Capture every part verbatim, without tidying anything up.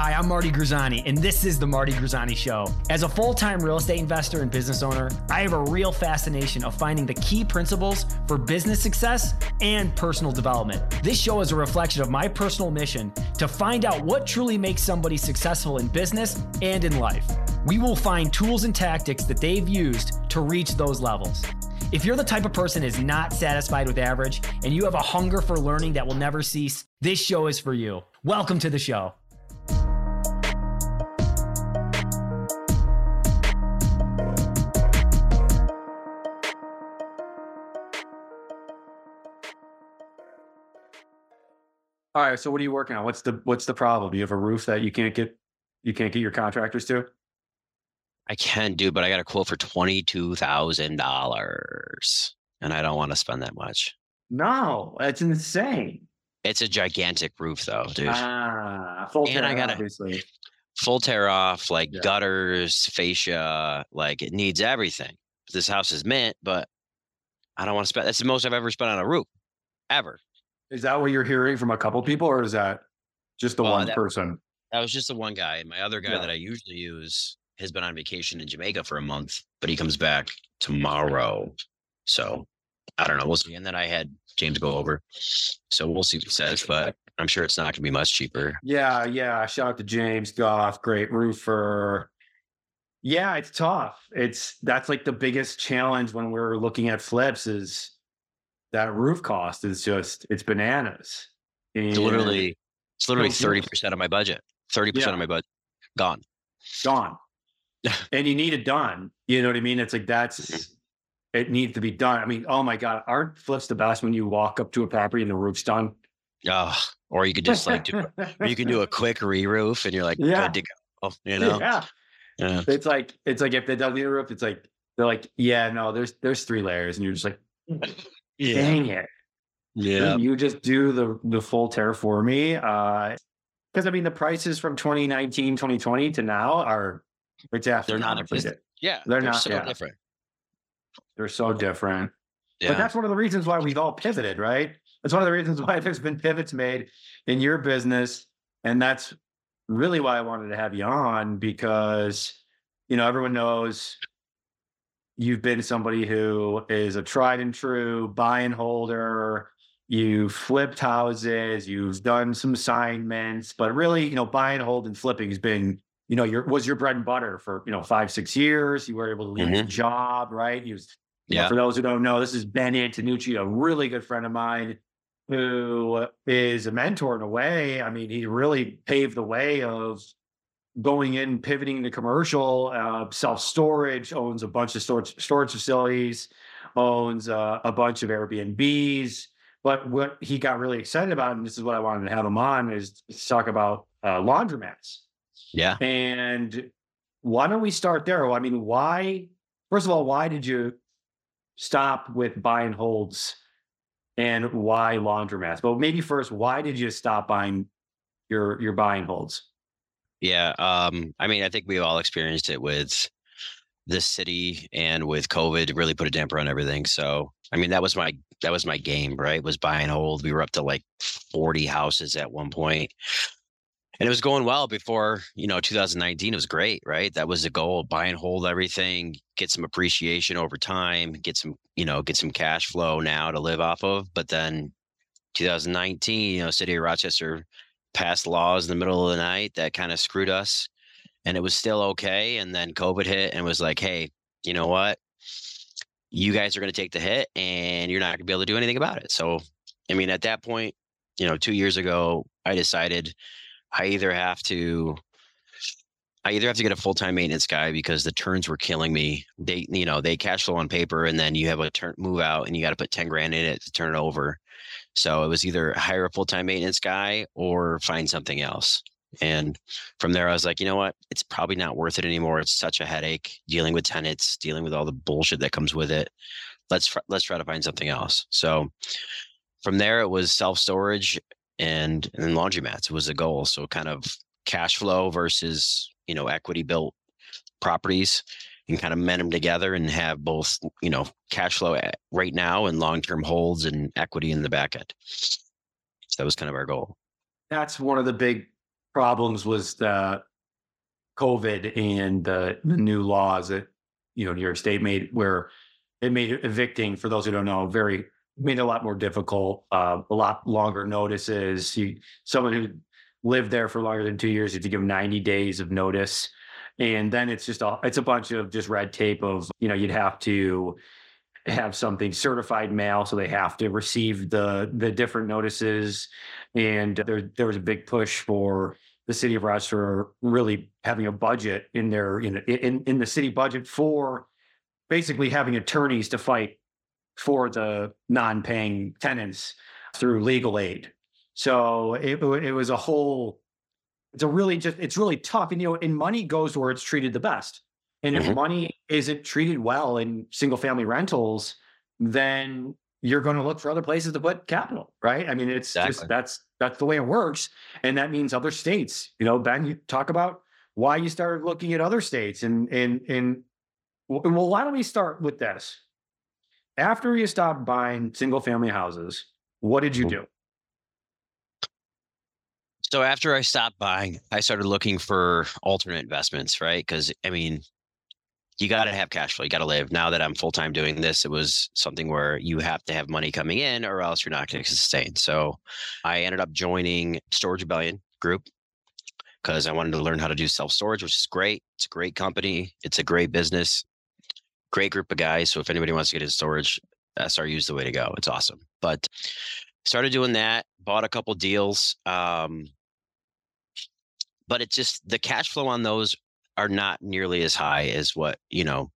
Hi, I'm Marty Grisanti, and this is The Marty Grisanti Show. As a full-time real estate investor and business owner, I have a real fascination of finding the key principles for business success and personal development. This show is a reflection of my personal mission to find out what truly makes somebody successful in business and in life. We will find tools and tactics that they've used to reach those levels. If you're the type of person who is not satisfied with average and you have a hunger for learning that will never cease, this show is for you. Welcome to the show. All right, so what are you working on? What's the what's the problem? Do you have a roof that you can't get you can't get your contractors to? I can do, but I got a quote for twenty-two thousand dollars and I don't want to spend that much. No, that's insane. It's a gigantic roof though, dude. Ah, full tear off, obviously. Full tear off, like yeah. Gutters, fascia, like it needs everything. This house is mint, but I don't want to spend, that's the most I've ever spent on a roof, ever. Is that what you're hearing from a couple people or is that just the well, one that, person? That was just the one guy. And my other guy yeah. that I usually use has been on vacation in Jamaica for a month, but he comes back tomorrow. So I don't know. We'll see. And then I had James go over. So we'll see what he says, but I'm sure it's not going to be much cheaper. Yeah. Yeah. Shout out to James Goff. Great roofer. Yeah. It's tough. It's that's like the biggest challenge when we're looking at flips is that roof cost is just, it's bananas. And it's literally, it's literally thirty percent of my budget, thirty percent yeah. of my budget gone, gone. And you need it done. You know what I mean? It's like, that's, it needs to be done. I mean, oh my God, aren't flips the best when you walk up to a property and the roof's done? Yeah. Oh, or you could just like, do, you can do a quick re-roof and you're like, yeah. good to go, you know? Yeah. yeah. It's like, it's like if they dug the roof, it's like, they're like, yeah, no, there's, there's three layers. And you're just like, yeah. dang it. Yeah. Can you just do the, the full tear for me? Uh, cause I mean, the prices from twenty nineteen, twenty twenty to now are, It's after they're not efficient. Yeah, they're, they're not so yeah. different. They're so different. Yeah. But that's one of the reasons why we've all pivoted, right? That's one of the reasons why there's been pivots made in your business, and that's really why I wanted to have you on because you know everyone knows you've been somebody who is a tried and true buy and holder. You've flipped houses. You've done some assignments, but really, you know, buy and hold and flipping has been. You know, your was your bread and butter for, you know, five, six years. You were able to leave mm-hmm. your job, right? You was, yeah. Well, for those who don't know, this is Ben Antonucci, a really good friend of mine who is a mentor in a way. I mean, he really paved the way of going in, pivoting to commercial, uh, self-storage, owns a bunch of storage, storage facilities, owns uh, a bunch of Airbnbs. But what he got really excited about, and this is what I wanted to have him on, is to talk about uh, laundromats. Yeah. And why don't we start there? I mean, why, first of all, why did you stop with buy and holds and why laundromats? But maybe first, why did you stop buying your, your buy and holds? Yeah. Um, I mean, I think we all experienced it with this city and with COVID really put a damper on everything. So, I mean, that was my, that was my game, right? Was buy and hold. We were up to like forty houses at one point. And it was going well before, you know, two thousand nineteen, it was great, right? That was the goal, buy and hold everything, get some appreciation over time, get some, you know, get some cash flow now to live off of. But then two thousand nineteen, you know, city of Rochester passed laws in the middle of the night that kind of screwed us and it was still okay. And then COVID hit and was like, hey, you know what? You guys are going to take the hit and you're not going to be able to do anything about it. So, I mean, at that point, you know, two years ago, I decided I either have to, I either have to get a full-time maintenance guy because the turns were killing me. They, you know, they cash flow on paper and then you have a turn move out and you got to put ten grand in it to turn it over. So it was either hire a full-time maintenance guy or find something else. And from there, I was like, you know what? It's probably not worth it anymore. It's such a headache dealing with tenants, dealing with all the bullshit that comes with it. Let's, let's try to find something else. So from there, it was self-storage. And, and then laundromats was a goal. So kind of cash flow versus, you know, equity built properties and kind of mend them together and have both, you know, cash flow right now and long-term holds and equity in the back end. So that was kind of our goal. That's one of the big problems was the COVID and the, the new laws that, you know, New York State made, where it made evicting, for those who don't know, very made it a lot more difficult, uh, a lot longer notices. You, someone who lived there for longer than two years, you have to give them ninety days of notice. And then it's just a, it's a bunch of just red tape of, you know, you'd have to have something certified mail. So they have to receive the the different notices. And there, there was a big push for the city of Rochester really having a budget in their, you know, in, in the city budget for basically having attorneys to fight for the non-paying tenants through legal aid. So it, it was a whole, it's a really just, it's really tough. And, you know, and money goes where it's treated the best. And if mm-hmm. money isn't treated well in single-family rentals, then you're going to look for other places to put capital, right? I mean, it's exactly. just that's that's the way it works, and that means other states. You know, Ben, you talk about why you started looking at other states, and and and well, why don't we start with this? After you stopped buying single-family houses, what did you do? So after I stopped buying, I started looking for alternate investments, right? Because I mean. You got to have cash flow. You got to live. Now that I'm full-time doing this, it was something where you have to have money coming in or else you're not going to sustain. So I ended up joining Storage Rebellion Group because I wanted to learn how to do self-storage, which is great. It's a great company. It's a great business, great group of guys. So if anybody wants to get into storage, S R U is the way to go. It's awesome. But started doing that, bought a couple deals. Um, but it's just the cash flow on those are not nearly as high as what, you know,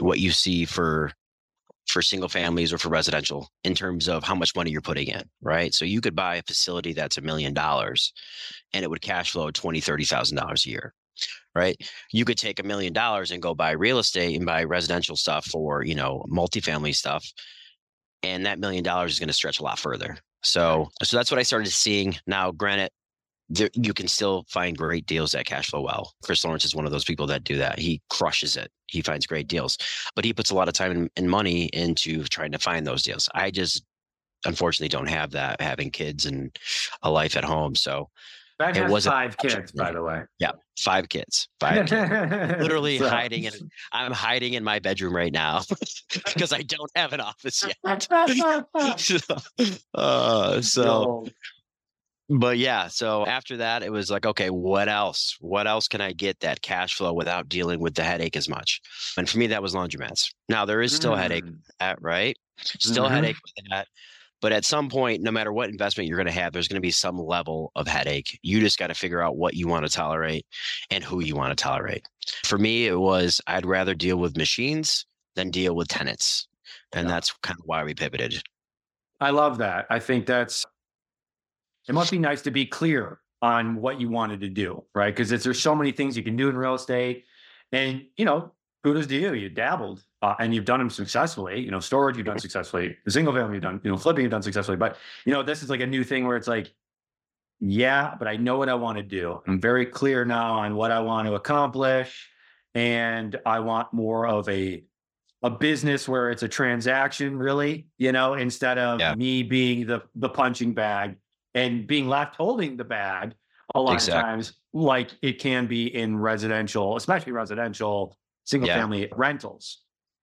what you see for, for single families or for residential in terms of how much money you're putting in, right? So you could buy a facility that's a million dollars and it would cash flow twenty thousand dollars, thirty thousand dollars a year, right? You could take a million dollars and go buy real estate and buy residential stuff or, you know, multifamily stuff. And that million dollars is going to stretch a lot further. So, so that's what I started seeing. Now, granted, There, you can still find great deals that cash flow well. Chris Lawrence is one of those people that do that. He crushes it. He finds great deals, but he puts a lot of time and money into trying to find those deals. I just unfortunately don't have that, having kids and a life at home. So Ben it was five kids, by the way. Yeah, five kids. Five kids. Literally so. hiding in. I'm hiding in my bedroom right now because I don't have an office yet. uh, so. No. But yeah, so after that, it was like, okay, what else? What else can I get that cash flow without dealing with the headache as much? And for me, that was laundromats. Now, there is still mm. headache, at, right? Still mm-hmm. headache with that. But at some point, no matter what investment you're going to have, there's going to be some level of headache. You just got to figure out what you want to tolerate and who you want to tolerate. For me, it was I'd rather deal with machines than deal with tenants. And yeah. that's kind of why we pivoted. I love that. I think that's... It must be nice to be clear on what you wanted to do, right? Because there's so many things you can do in real estate. And, you know, kudos to you. You dabbled uh, and you've done them successfully. You know, storage, you've done successfully. Single family, you've done, you know, flipping, you've done successfully. But, you know, this is like a new thing where it's like, yeah, but I know what I want to do. I'm very clear now on what I want to accomplish. And I want more of a a business where it's a transaction, really, you know, instead of yeah. me being the the punching bag. And being left holding the bag a lot exactly. of times, like it can be in residential, especially residential single-family yeah. rentals.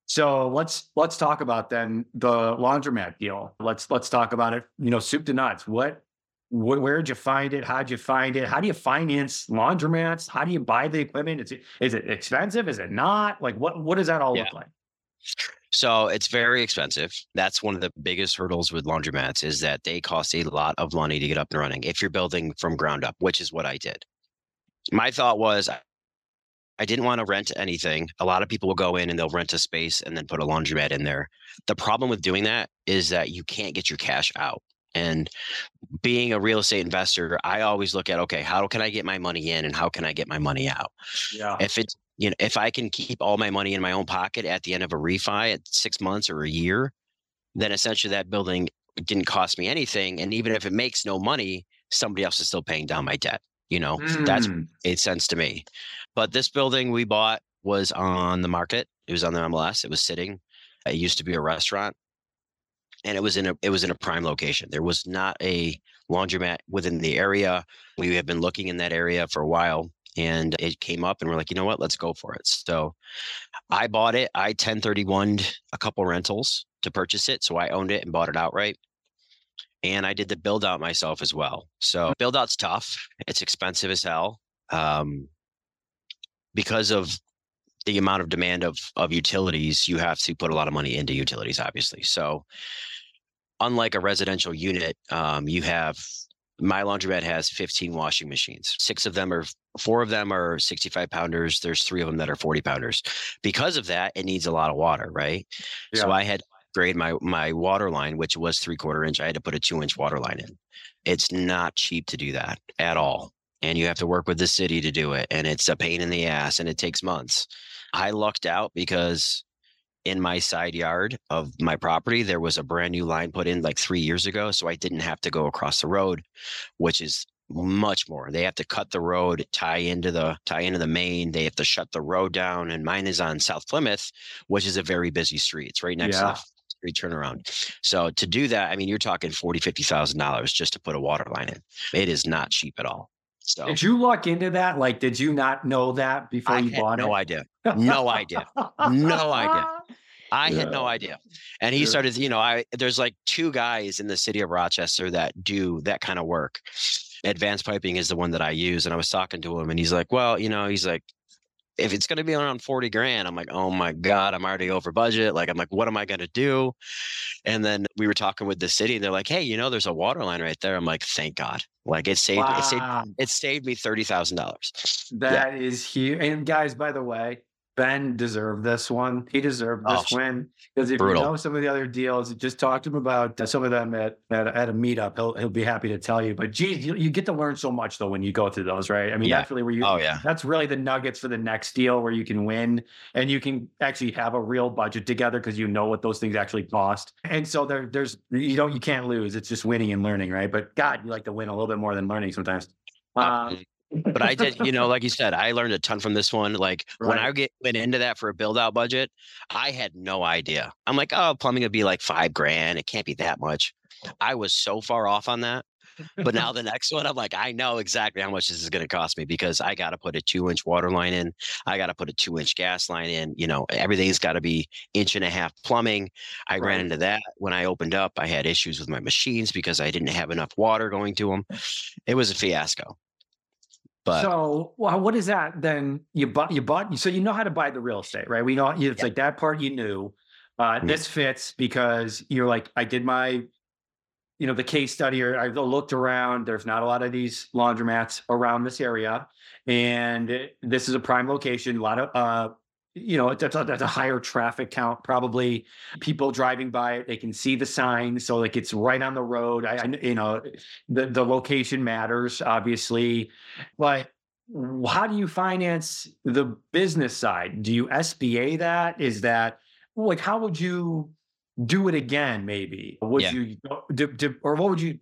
So let's let's talk about then the laundromat deal. Let's let's talk about it. You know, soup to nuts. What, what where did you find it? How'd you find it? How do you finance laundromats? How do you buy the equipment? Is it is it expensive? Is it not? Like what what does that all yeah. look like? So it's very expensive. That's one of the biggest hurdles with laundromats is that they cost a lot of money to get up and running if you're building from ground up, which is what I did. My thought was I didn't want to rent anything. A lot of people will go in and they'll rent a space and then put a laundromat in there. The problem with doing that is that you can't get your cash out. And being a real estate investor, I always look at, okay, how can I get my money in and how can I get my money out? Yeah. If it's You know, if I can keep all my money in my own pocket at the end of a refi at six months or a year, then essentially that building didn't cost me anything. And even if it makes no money, somebody else is still paying down my debt. You know, mm. that's what made sense to me. But this building we bought was on the market. It was on the M L S. It was sitting. It used to be a restaurant. and it was in a it was in a prime location. There was not a laundromat within the area. We had been looking in that area for a while, and it came up, and we're like, you know what, let's go for it. So I bought it. I ten thirty-one'd a couple rentals to purchase it, so I owned it and bought it outright. And I did the build out myself as well. So build out's tough. It's expensive as hell um, because of the amount of demand of of utilities. You have to put a lot of money into utilities, obviously. So unlike a residential unit, um, you have my laundromat has fifteen washing machines. Six of them are four of them are sixty-five pounders. There's three of them that are forty pounders. Because of that, it needs a lot of water, right? Yeah. So I had grade my my water line, which was three quarter inch. I had to put a two inch water line in. It's not cheap to do that at all, and you have to work with the city to do it, and it's a pain in the ass, and it takes months. I lucked out because in my side yard of my property there was a brand new line put in like three years ago, so I didn't have to go across the road, which is much more. They have to cut the road, tie into the tie into the main. They have to shut the road down, and mine is on South Plymouth, which is a very busy street. It's right next yeah. to the turnaround. So to do that, I mean, you're talking forty, fifty thousand dollars just to put a water line in. It is not cheap at all. So did you look into that? Like, did you not know that before I you bought no it? No idea. No idea. No idea. I yeah. had no idea. And he sure. started, you know, I, there's like two guys in the city of Rochester that do that kind of work. Advanced Piping is the one that I use. And I was talking to him and he's like, well, you know, he's like, if it's going to be around forty grand, I'm like, oh my God, I'm already over budget. Like, I'm like, what am I going to do? And then we were talking with the city and they're like, hey, you know, there's a water line right there. I'm like, thank God. Like it saved, wow. it saved, it saved me thirty thousand dollars. That yeah. is huge. And guys, by the way, Ben deserved this one. He deserved this oh, win. Because if brutal. you know some of the other deals, just talk to him about some of them at, at, at a meetup. He'll he'll be happy to tell you. But geez, you, you get to learn so much though when you go through those, right? I mean, yeah. that's really where you. Oh yeah. That's really the nuggets for the next deal where you can win and you can actually have a real budget together because you know what those things actually cost. And so there there's you don't you can't lose. It's just winning and learning, right? But God, you like to win a little bit more than learning sometimes. Um, but I did, you know, like you said, I learned a ton from this one. Like right. when I get went into that for a build out budget, I had no idea. I'm like, oh, plumbing would be like five grand. It can't be that much. I was so far off on that. But now the next one, I'm like, I know exactly how much this is going to cost me because I got to put a two inch water line in. I got to put a two inch gas line in. You know, everything's got to be inch and a half plumbing. I right. ran into that when I opened up. I had issues with my machines because I didn't have enough water going to them. It was a fiasco. But so well, what is that then? You bought, you bought, so you know how to buy the real estate, right? We know it's yeah. like that part you knew. Uh, mm-hmm. This fits because you're like, I did my, you know, the case study or I looked around. There's not a lot of these laundromats around this area. And this is a prime location. A lot of, uh, you know, that's a, that's a higher traffic count, probably people driving by it. They can see the sign. So like it's right on the road. I, I you know, the, the location matters, obviously. But how do you finance the business side? Do you S B A that? Is that like, how would you do it again? Maybe would yeah. you, do, do, or what would you,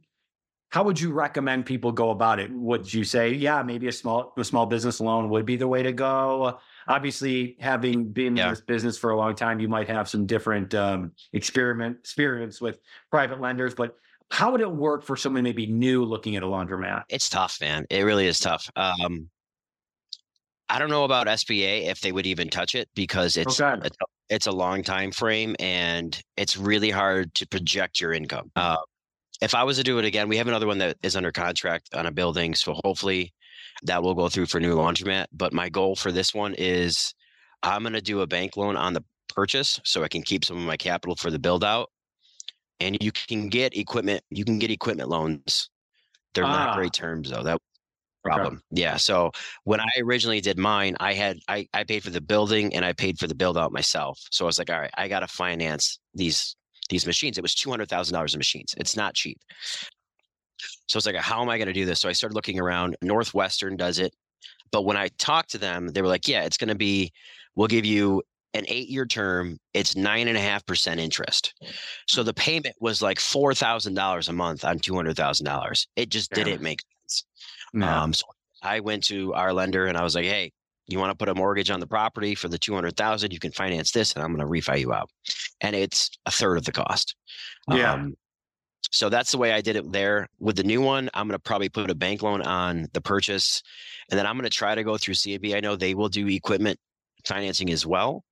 how would you recommend people go about it? Would you say, yeah, maybe a small, a small business loan would be the way to go? Obviously, having been yeah. in this business for a long time, you might have some different um, experiment experience with private lenders, but how would it work for someone maybe new looking at a laundromat? It's tough, man. It really is tough. Um, I don't know about S B A if they would even touch it because it's, okay. it's, it's a long time frame and it's really hard to project your income. Uh, if I was to do it again, we have another one that is under contract on a building. So hopefully that will go through for new laundromat. But my goal for this one is I'm going to do a bank loan on the purchase so I can keep some of my capital for the build out. And you can get equipment. You can get equipment loans. They're ah. not great terms, though. That was the problem. Okay. Yeah. So when I originally did mine, I had I, I paid for the building and I paid for the build out myself. So I was like, all right, I got to finance these these machines. It was two hundred thousand dollars in machines. It's not cheap. So it's like, how am I going to do this? So I started looking around. Northwestern does it. But when I talked to them, they were like, yeah, it's going to be, we'll give you an eight-year term. It's nine and a half percent interest. So the payment was like four thousand dollars a month on two hundred thousand dollars. It just yeah. didn't make sense. No. Um, so I went to our lender and I was like, hey, you want to put a mortgage on the property for the two hundred thousand dollars, you can finance this and I'm going to refi you out. And it's a third of the cost. Yeah. Um, so that's the way I did it there. With the new one, I'm going to probably put a bank loan on the purchase. And then I'm going to try to go through C A B. I know they will do equipment financing as well,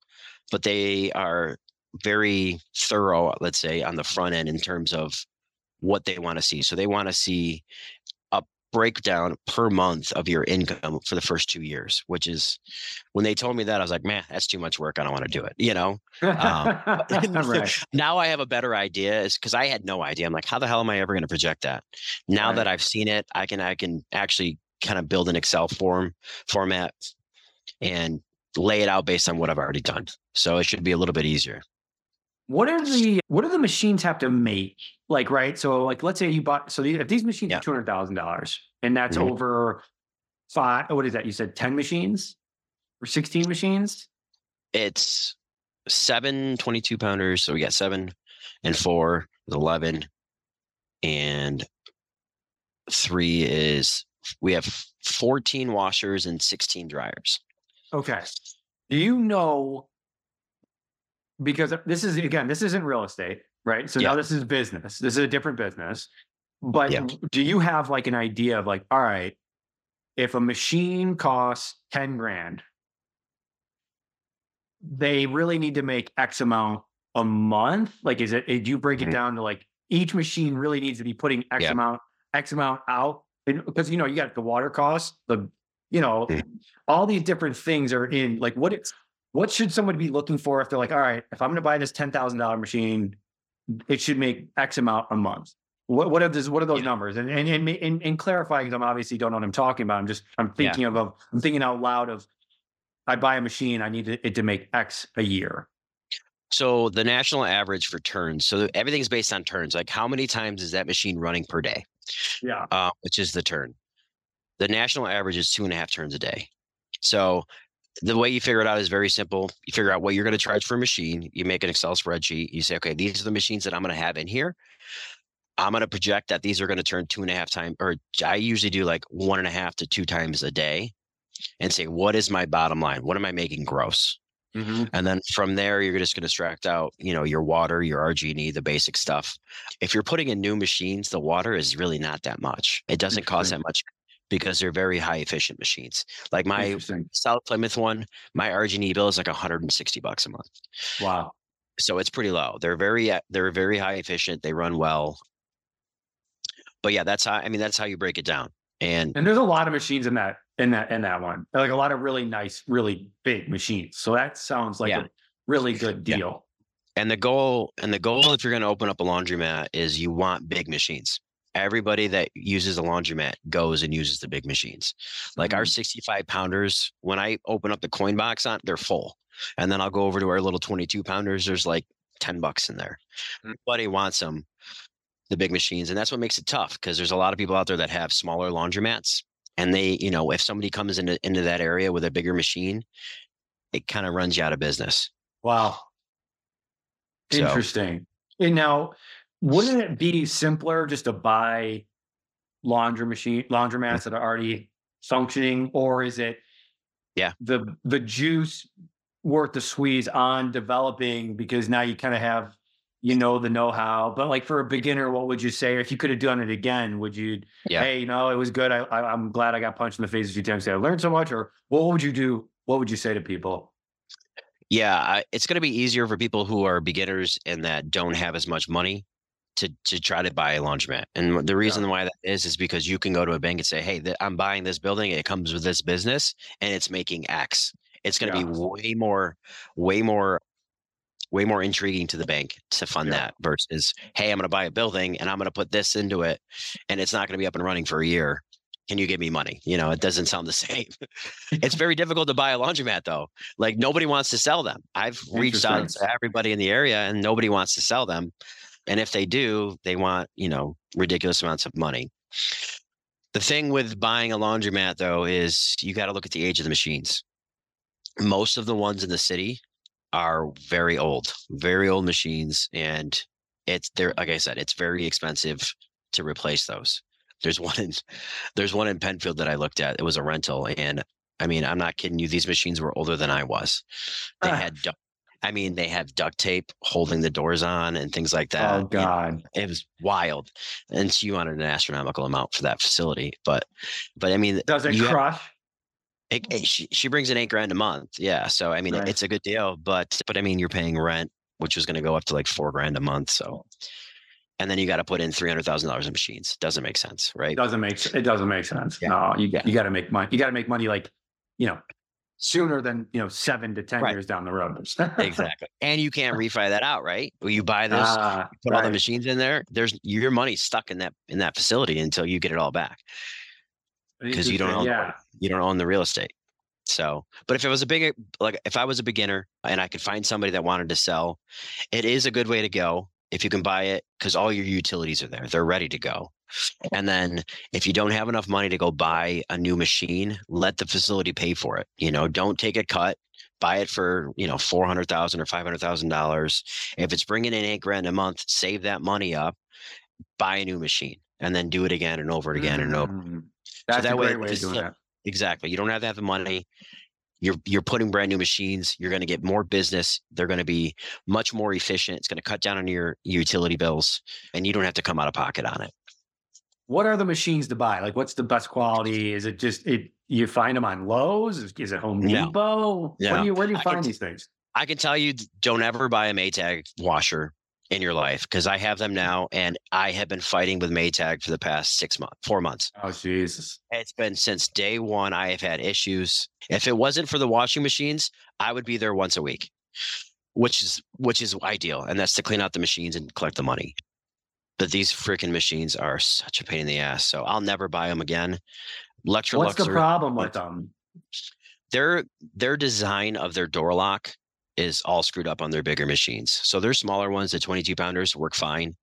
but they are very thorough, let's say, on the front end in terms of what they want to see. So they want to see a breakdown per month of your income for the first two years, which is, when they told me that, I was like, man, that's too much work. I don't want to do it. You know, um, right. Now I have a better idea, is because I had no idea. I'm like, how the hell am I ever going to project that? Now right. that I've seen it, I can, I can actually kind of build an Excel form format and lay it out based on what I've already done. So it should be a little bit easier. What are the, what do the machines have to make? Like, right. So like, let's say you bought, so these, if these machines yeah. are two hundred thousand dollars and that's mm-hmm. over five, oh, what is that? You said ten machines or sixteen machines? It's seven twenty-two pounders. So we got seven and four is eleven and three is, we have fourteen washers and sixteen dryers. Okay. Do you know, because this is, again, this isn't real estate, right? So yeah. now this is business. This is a different business. But yeah. do you have like an idea of like, all right, if a machine costs ten grand, they really need to make X amount a month? Like, is it, do you break mm-hmm. it down to like each machine really needs to be putting X yeah. amount, X amount out? Because, you know, you got the water costs, the, you know, mm-hmm. all these different things are in like what it's, what should someone be looking for if they're like, all right, if I'm going to buy this ten thousand dollars machine, it should make X amount a month. What what are, this, what are those yeah. numbers? And and and, and, and clarifying, because I'm obviously don't know what I'm talking about. I'm just, I'm thinking yeah. of, of, I'm thinking out loud of, I buy a machine, I need it to make X a year. So the national average for turns. So everything's based on turns. Like how many times is that machine running per day? Yeah. Uh, which is the turn. The national average is two and a half turns a day. So the way you figure it out is very simple. You figure out what you're going to charge for a machine. You make an Excel spreadsheet. You say, okay, these are the machines that I'm going to have in here. I'm going to project that these are going to turn two and a half times, or I usually do like one and a half to two times a day and say, what is my bottom line? What am I making gross? Mm-hmm. And then from there, you're just going to extract out, you know, your water, your R G and E, the basic stuff. If you're putting in new machines, the water is really not that much. It doesn't cost that much, because they're very high efficient machines. Like my South Plymouth one, my R G and E bill is like one hundred sixty bucks a month. Wow. So it's pretty low. They're very, they're very high efficient. They run well. But yeah, that's how, I mean, that's how you break it down. And, and there's a lot of machines in that, in that, in that one, like a lot of really nice, really big machines. So that sounds like yeah. a really good deal. Yeah. And the goal, and the goal, if you're going to open up a laundromat, is you want big machines. Everybody that uses a laundromat goes and uses the big machines. Like mm-hmm. our sixty-five pounders, when I open up the coin box on, they're full. And then I'll go over to our little twenty-two pounders. There's like ten bucks in there. Mm-hmm. Everybody wants them, the big machines. And that's what makes it tough, because there's a lot of people out there that have smaller laundromats. And they, you know, if somebody comes into, into that area with a bigger machine, it kind of runs you out of business. Wow. Interesting. So, and now, wouldn't it be simpler just to buy laundry machine laundromats that are already functioning, or is it yeah the the juice worth the squeeze on developing, because now you kind of have, you know, the know-how? But like for a beginner, what would you say if you could have done it again? Would you yeah. hey, you know, it was good, I, I I'm glad I got punched in the face a few times, I learned so much? Or what would you do, what would you say to people? Yeah, I, it's going to be easier for people who are beginners and that don't have as much money to to try to buy a laundromat. And the reason yeah. why that is, is because you can go to a bank and say, hey, th- I'm buying this building. It comes with this business and it's making X. It's going to yeah. be way more, way more, way more intriguing to the bank to fund yeah. that versus, hey, I'm going to buy a building and I'm going to put this into it and it's not going to be up and running for a year. Can you give me money? You know, it doesn't sound the same. It's very difficult to buy a laundromat though. Like nobody wants to sell them. I've reached out to everybody in the area and nobody wants to sell them. And if they do, they want, you know, ridiculous amounts of money. The thing with buying a laundromat, though, is you got to look at the age of the machines. Most of the ones in the city are very old, very old machines. And it's there, like I said, it's very expensive to replace those. There's one in, there's one in Penfield that I looked at. It was a rental and I mean, I'm not kidding you. These machines were older than I was. They uh. had duct, I mean, they have duct tape holding the doors on and things like that. Oh, God. You know, it was wild. And so you wanted an astronomical amount for that facility. But, but I mean, does it crush? Have, it, it, she, she brings in eight grand a month. Yeah. So, I mean, right. it's a good deal. But, but I mean, you're paying rent, which was going to go up to like four grand a month. So, and then you got to put in three hundred thousand dollars in machines. Doesn't make sense, right? It doesn't make sense. It doesn't make sense. Yeah. No, you, yeah. you got to make money. You got to make money like, you know, sooner than, you know, seven to ten right. years down the road. Exactly. And you can't refi that out, right? Well, you buy this, uh, you put right. all the machines in there. There's your money stuck in that, in that facility until you get it all back. Because you don't own, yeah. you don't own the real estate. So, but if it was a big, like if I was a beginner and I could find somebody that wanted to sell, it is a good way to go. If you can buy it, because all your utilities are there, they're ready to go. And then if you don't have enough money to go buy a new machine, let the facility pay for it. You know, don't take a cut, buy it for, you know, four hundred thousand dollars or five hundred thousand dollars. If it's bringing in eight grand a month, save that money up, buy a new machine, and then do it again and over again mm-hmm. and over. That's so that a great way, way of doing that. Exactly. You don't have to have the money. You're you're putting brand new machines. You're going to get more business. They're going to be much more efficient. It's going to cut down on your utility bills, and you don't have to come out of pocket on it. What are the machines to buy? Like, what's the best quality? Is it just it? You find them on Lowe's? Is, is it Home Depot? No. No. Where do you where do you find can, these things? I can tell you, don't ever buy a Maytag washer in your life, because I have them now, and I have been fighting with Maytag for the past six months, four months. Oh, Jesus. It's been since day one I have had issues. If it wasn't for the washing machines, I would be there once a week, which is which is ideal. And that's to clean out the machines and collect the money. But these freaking machines are such a pain in the ass. So I'll never buy them again. Electrolux. What's the problem with them? Their their design of their door lock is all screwed up on their bigger machines. So their smaller ones, the twenty-two pounders, work fine,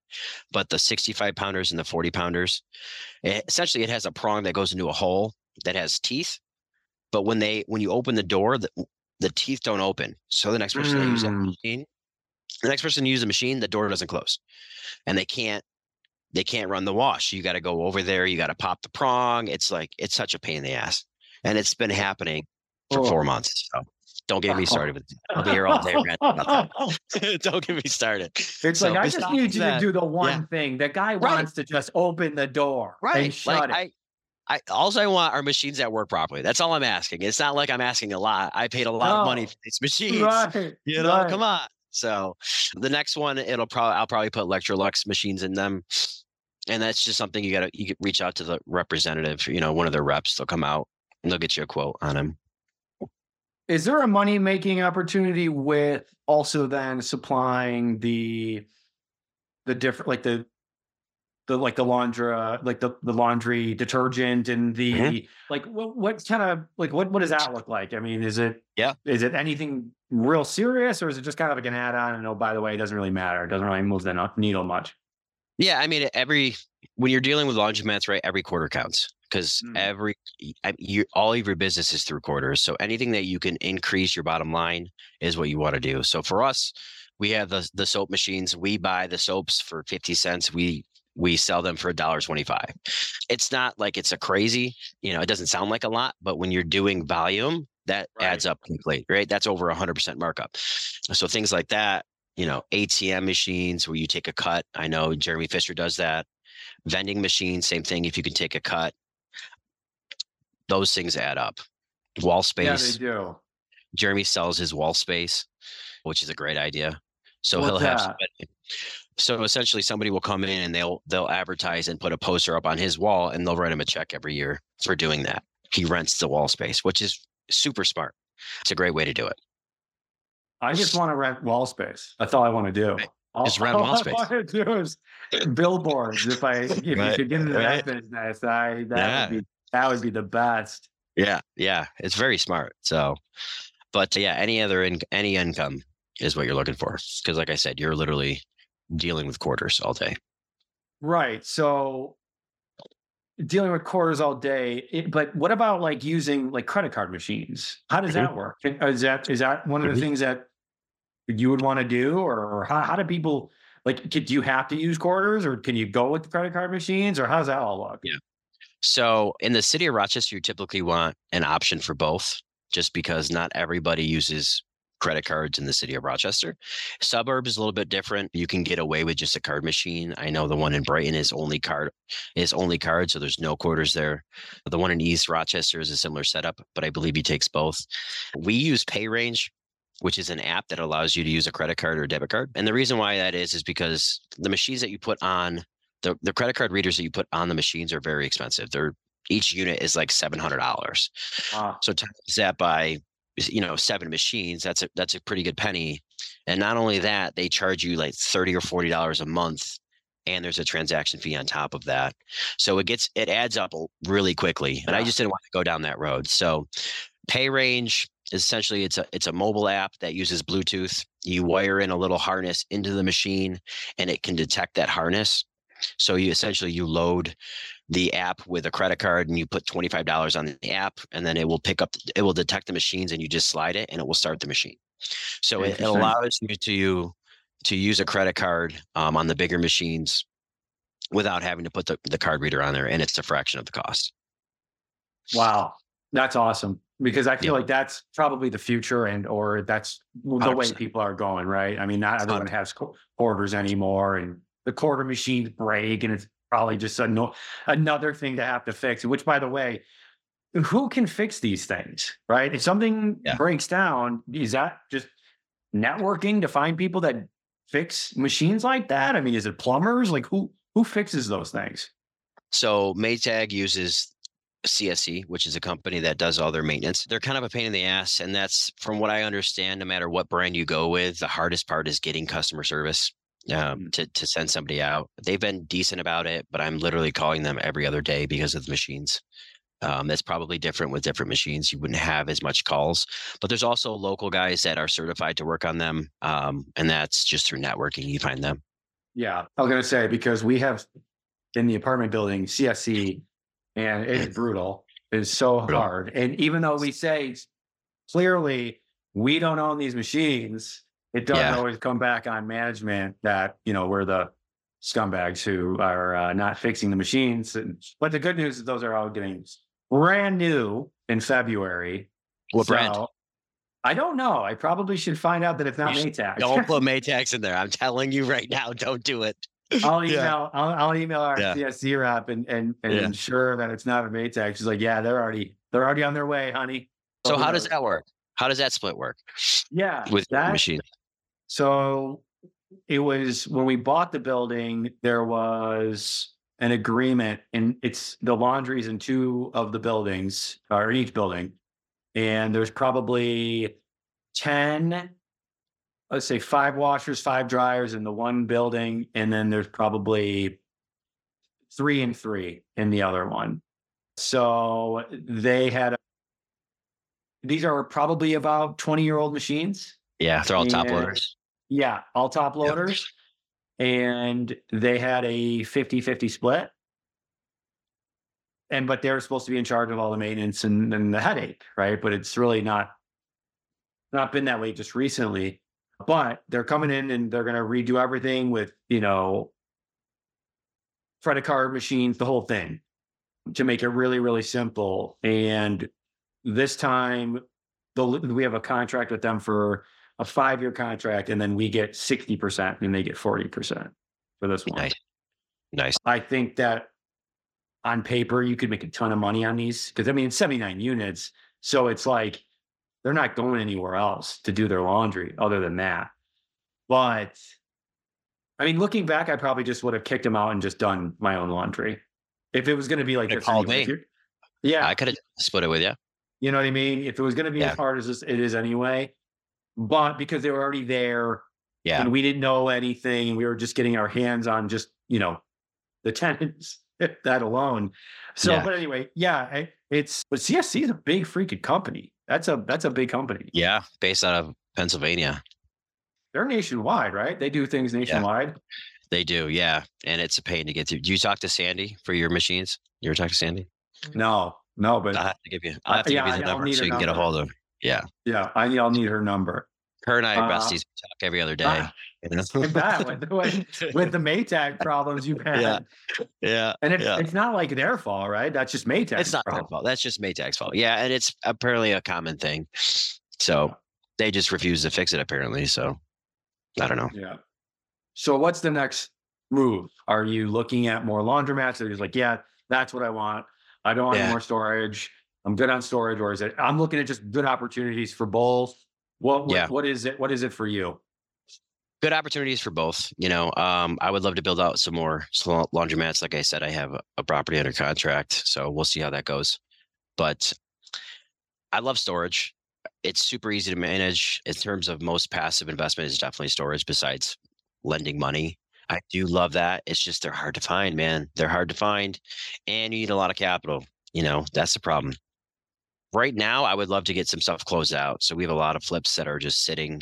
but the sixty-five pounders and the forty pounders, it, essentially it has a prong that goes into a hole that has teeth. But when they when you open the door, the, the teeth don't open. So the next person mm. that uses that machine, the next person uses the machine, the door doesn't close, and they can't they can't run the wash. You got to go over there. You got to pop the prong. It's like it's such a pain in the ass, and it's been happening for oh. four months. So. Don't get me started with that. I'll be here all day. About that. Don't get me started. It's so, like, I just need you that, to do the one yeah. thing. The guy right. wants to just open the door. Right. And shut like, it. I, I, all I want are machines that work properly. That's all I'm asking. It's not like I'm asking a lot. I paid a lot no. of money for these machines. Right. You know, right. come on. So the next one, it'll probably, I'll probably put Electrolux machines in them. And that's just something you got to, you reach out to the representative, you know, one of their reps. They'll come out and they'll get you a quote on them. Is there a money-making opportunity with also then supplying the the different like the the like the laundry like the, the laundry detergent and the mm-hmm. like what, what kind of like what what does that look like? I mean, is it yeah is it anything real serious, or is it just kind of like an add-on? And oh, by the way, it doesn't really matter. It doesn't really move the needle much. Yeah, I mean, every when you're dealing with laundromats, right? Every quarter counts. Because mm. every you, all of your business is through quarters, so anything that you can increase your bottom line is what you want to do. So for us, we have the the soap machines. We buy the soaps for fifty cents. We we sell them for a dollar twenty-five. It's not like it's a crazy, you know, it doesn't sound like a lot, but when you're doing volume, that right. adds up quickly, right? That's over a hundred percent markup. So things like that, you know, A T M machines where you take a cut. I know Jeremy Fisher does that. Vending machines, same thing. If you can take a cut. Those things add up. Wall space. Yeah, they do. Jeremy sells his wall space, which is a great idea. So What's he'll have. Somebody, so essentially, somebody will come in and they'll they'll advertise and put a poster up on his wall, and they'll write him a check every year for doing that. He rents the wall space, which is super smart. It's a great way to do it. I just want to rent wall space. That's all I want to do. Right. All, just rent all wall space. I want to do is billboards. If I if right. you could get into that right. business, I that yeah. would be. That would be the best. Yeah. Yeah. It's very smart. So, but yeah, any other, in, any income is what you're looking for. Cause like I said, you're literally dealing with quarters all day. Right. So dealing with quarters all day, it, but what about like using like credit card machines? How does mm-hmm. that work? Is that, is that one of the mm-hmm. things that you would want to do, or, or how, how do people like, do you have to use quarters, or can you go with the credit card machines, or how's that all look? Yeah. So in the city of Rochester, you typically want an option for both, just because not everybody uses credit cards in the city of Rochester. Suburbs is a little bit different. You can get away with just a card machine. I know the one in Brighton is only card, is only card, so there's no quarters there. The one in East Rochester is a similar setup, but I believe he takes both. We use PayRange, which is an app that allows you to use a credit card or a debit card. And the reason why that is, is because the machines that you put on, the, the credit card readers that you put on the machines are very expensive. They're, each unit is like seven hundred dollars. Wow. So times that by, you know, seven machines, that's a, that's a pretty good penny. And not only that, they charge you like thirty or forty dollars a month. And there's a transaction fee on top of that. So it gets, it adds up really quickly. And yeah. I just didn't want to go down that road. So PayRange, essentially it's a, it's a mobile app that uses Bluetooth. You wire in a little harness into the machine and it can detect that harness. So you essentially, you load the app with a credit card and you put twenty-five dollars on the app, and then it will pick up, it will detect the machines, and you just slide it and it will start the machine. So it allows you to, to use a credit card um, on the bigger machines without having to put the, the card reader on there. And it's a fraction of the cost. Wow. That's awesome. Because I feel yeah. like that's probably the future, and or that's the one hundred percent way people are going, right? I mean, not everyone has quarters anymore, and the quarter machines break, and it's probably just a no, another thing to have to fix, which, by the way, who can fix these things, right? If something yeah. breaks down, is that just networking to find people that fix machines like that? I mean, is it plumbers? Like who who fixes those things? So Maytag uses C S E, which is a company that does all their maintenance. They're kind of a pain in the ass. And that's, from what I understand, no matter what brand you go with, the hardest part is getting customer service um, to, to send somebody out. They've been decent about it, but I'm literally calling them every other day because of the machines. Um, that's probably different with different machines. You wouldn't have as much calls, but there's also local guys that are certified to work on them. Um, and that's just through networking. You find them. Yeah. I was going to say, because we have in the apartment building, C S E, and it's brutal. It's so brutal. hard. And even though we say clearly we don't own these machines, it doesn't yeah. always come back on management that, you know, we're the scumbags who are uh, not fixing the machines. But the good news is those are all getting brand new in February. What so, brand? I don't know. I probably should find out that it's not Maytag. Don't put Maytags in there. I'm telling you right now, don't do it. I'll email yeah. I'll, I'll email our yeah. C S C rep and and, and yeah. ensure that it's not a Maytag. She's like, yeah, they're already they're already on their way, honey. So Over how does that work? How does that split work? Yeah, with that machine. So it was when we bought the building, there was an agreement, and it's the laundries in two of the buildings, or in each building, and there's probably ten. Let's say five washers, five dryers in the one building. And then there's probably three and three in the other one. So they had, a, these are probably about twenty year old machines. Yeah. They're all and, top loaders. Yeah. All top loaders. Yep. And they had a fifty fifty split. And, but they were supposed to be in charge of all the maintenance and, and the headache. Right. But it's really not, not been that way just recently. But they're coming in and they're going to redo everything with, you know, credit card machines, the whole thing, to make it really, really simple. And this time, the, we have a contract with them for a five-year contract, and then we get sixty percent and they get forty percent for this one. Nice. Nice. I think that on paper, you could make a ton of money on these because, I mean, it's seventy-nine units. So it's like, they're not going anywhere else to do their laundry other than that. But I mean, looking back, I probably just would have kicked them out and just done my own laundry. If it was going to be like this anyway. Yeah. I could have split it with you. You know what I mean? If it was going to be yeah. as hard as it is anyway, but because they were already there yeah. and we didn't know anything, we were just getting our hands on just, you know, the tenants, that alone. So, yeah. but anyway, yeah, it's, but C S C is a big freaking company. That's a that's a big company. Yeah, based out of Pennsylvania. They're nationwide, right? They do things nationwide. Yeah, they do, yeah. And it's a pain to get to. Do you talk to Sandy for your machines? You ever talk to Sandy? No, no, but I'll have to give you I'll have to yeah, give you the I'll number so you can number. Get a hold of. Yeah. Yeah. I I'll need her number. Her and I are uh, besties. We talk every other day. Uh, you know? with, with, with the Maytag problems you've had. Yeah. yeah and it, yeah. It's not like their fault, right? That's just Maytag's It's not problem. their fault. That's just Maytag's fault. Yeah. And it's apparently a common thing. So they just refuse to fix it, apparently. So I don't know. Yeah. So what's the next move? Are you looking at more laundromats? Are you like, yeah, that's what I want. I don't want yeah. more storage. I'm good on storage. Or is it, I'm looking at just good opportunities for both. What, yeah. what is it? What is it for you? Good opportunities for both. You know, um, I would love to build out some more laundromats. Like I said, I have a, a property under contract, so we'll see how that goes. But I love storage. It's super easy to manage in terms of most passive investment is definitely storage besides lending money. I do love that. It's just, they're hard to find, man. They're hard to find and you need a lot of capital. You know, that's the problem. Right now, I would love to get some stuff closed out. So we have a lot of flips that are just sitting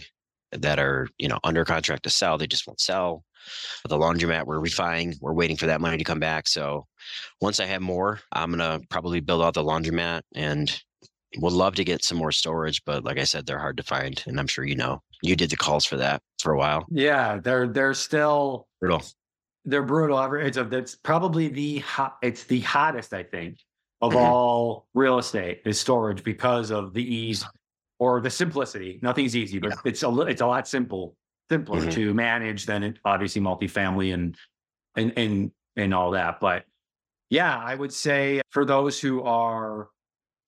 that are, you know, under contract to sell. They just won't sell. The laundromat, we're refining. We're waiting for that money to come back. So once I have more, I'm going to probably build out the laundromat and would love to get some more storage. But like I said, they're hard to find. And I'm sure, you know, you did the calls for that for a while. Yeah, they're they're still brutal. They're brutal. It's, a, it's probably the hot, it's the hottest, I think, of mm-hmm. all real estate is storage because of the ease or the simplicity. Nothing's easy, but yeah. it's a it's a lot simple, simpler mm-hmm. to manage than it, obviously multifamily and, and, and, and all that. But yeah, I would say for those who are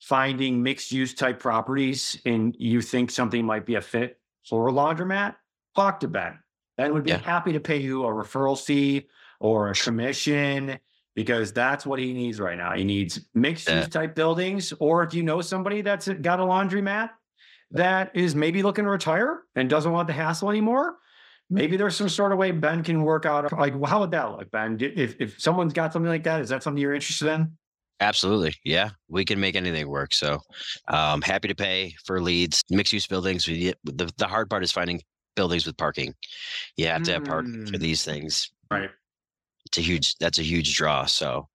finding mixed use type properties and you think something might be a fit for a laundromat, talk to Ben. Ben would be yeah. happy to pay you a referral fee or a commission, because that's what he needs right now. He needs mixed use yeah. type buildings. Or if you know somebody that's got a laundromat that is maybe looking to retire and doesn't want the hassle anymore, maybe there's some sort of way Ben can work out. Like, well, how would that look, Ben? If if someone's got something like that, is that something you're interested in? Absolutely. Yeah, we can make anything work. So um, happy to pay for leads, mixed use buildings. We get, the, the hard part is finding buildings with parking. You have to have parking for these things. Right. It's a huge, that's a huge draw. So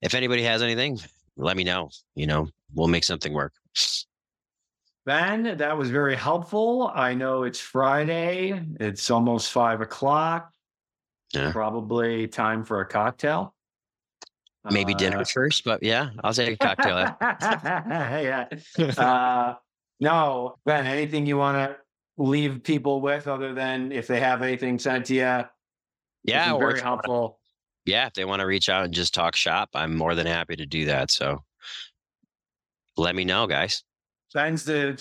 if anybody has anything, let me know, you know, we'll make something work. Ben, that was very helpful. I know it's Friday. It's almost five o'clock. Yeah. Probably time for a cocktail. Maybe uh, dinner first, but yeah, I'll take a cocktail. yeah. Uh, no, Ben, anything you want to leave people with other than if they have anything sent to you? Yeah, or very helpful. Wanna, yeah, if they want to reach out and just talk shop, I'm more than happy to do that. So let me know, guys. Ben's the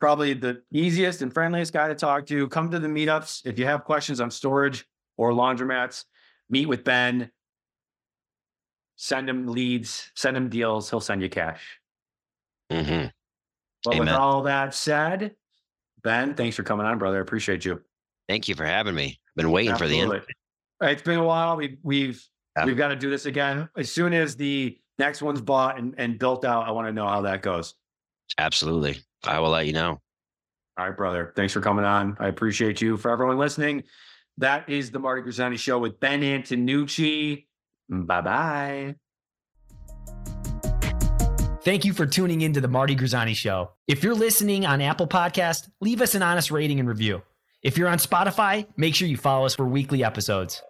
probably the easiest and friendliest guy to talk to. Come to the meetups. If you have questions on storage or laundromats, meet with Ben. Send him leads, send him deals. He'll send you cash. Mm-hmm. But Amen. With all that said, Ben, thanks for coming on, brother. I appreciate you. Thank you for having me. Been waiting Absolutely. for the end. It's been a while. We've we've yeah. we've got to do this again. As soon as the next one's bought and, and built out, I want to know how that goes. Absolutely. I will let you know. All right, brother. Thanks for coming on. I appreciate you. For everyone listening, that is the Marty Grisanti Show with Ben Antonucci. Bye-bye. Thank you for tuning into the Marty Grisanti Show. If you're listening on Apple Podcasts, leave us an honest rating and review. If you're on Spotify, make sure you follow us for weekly episodes.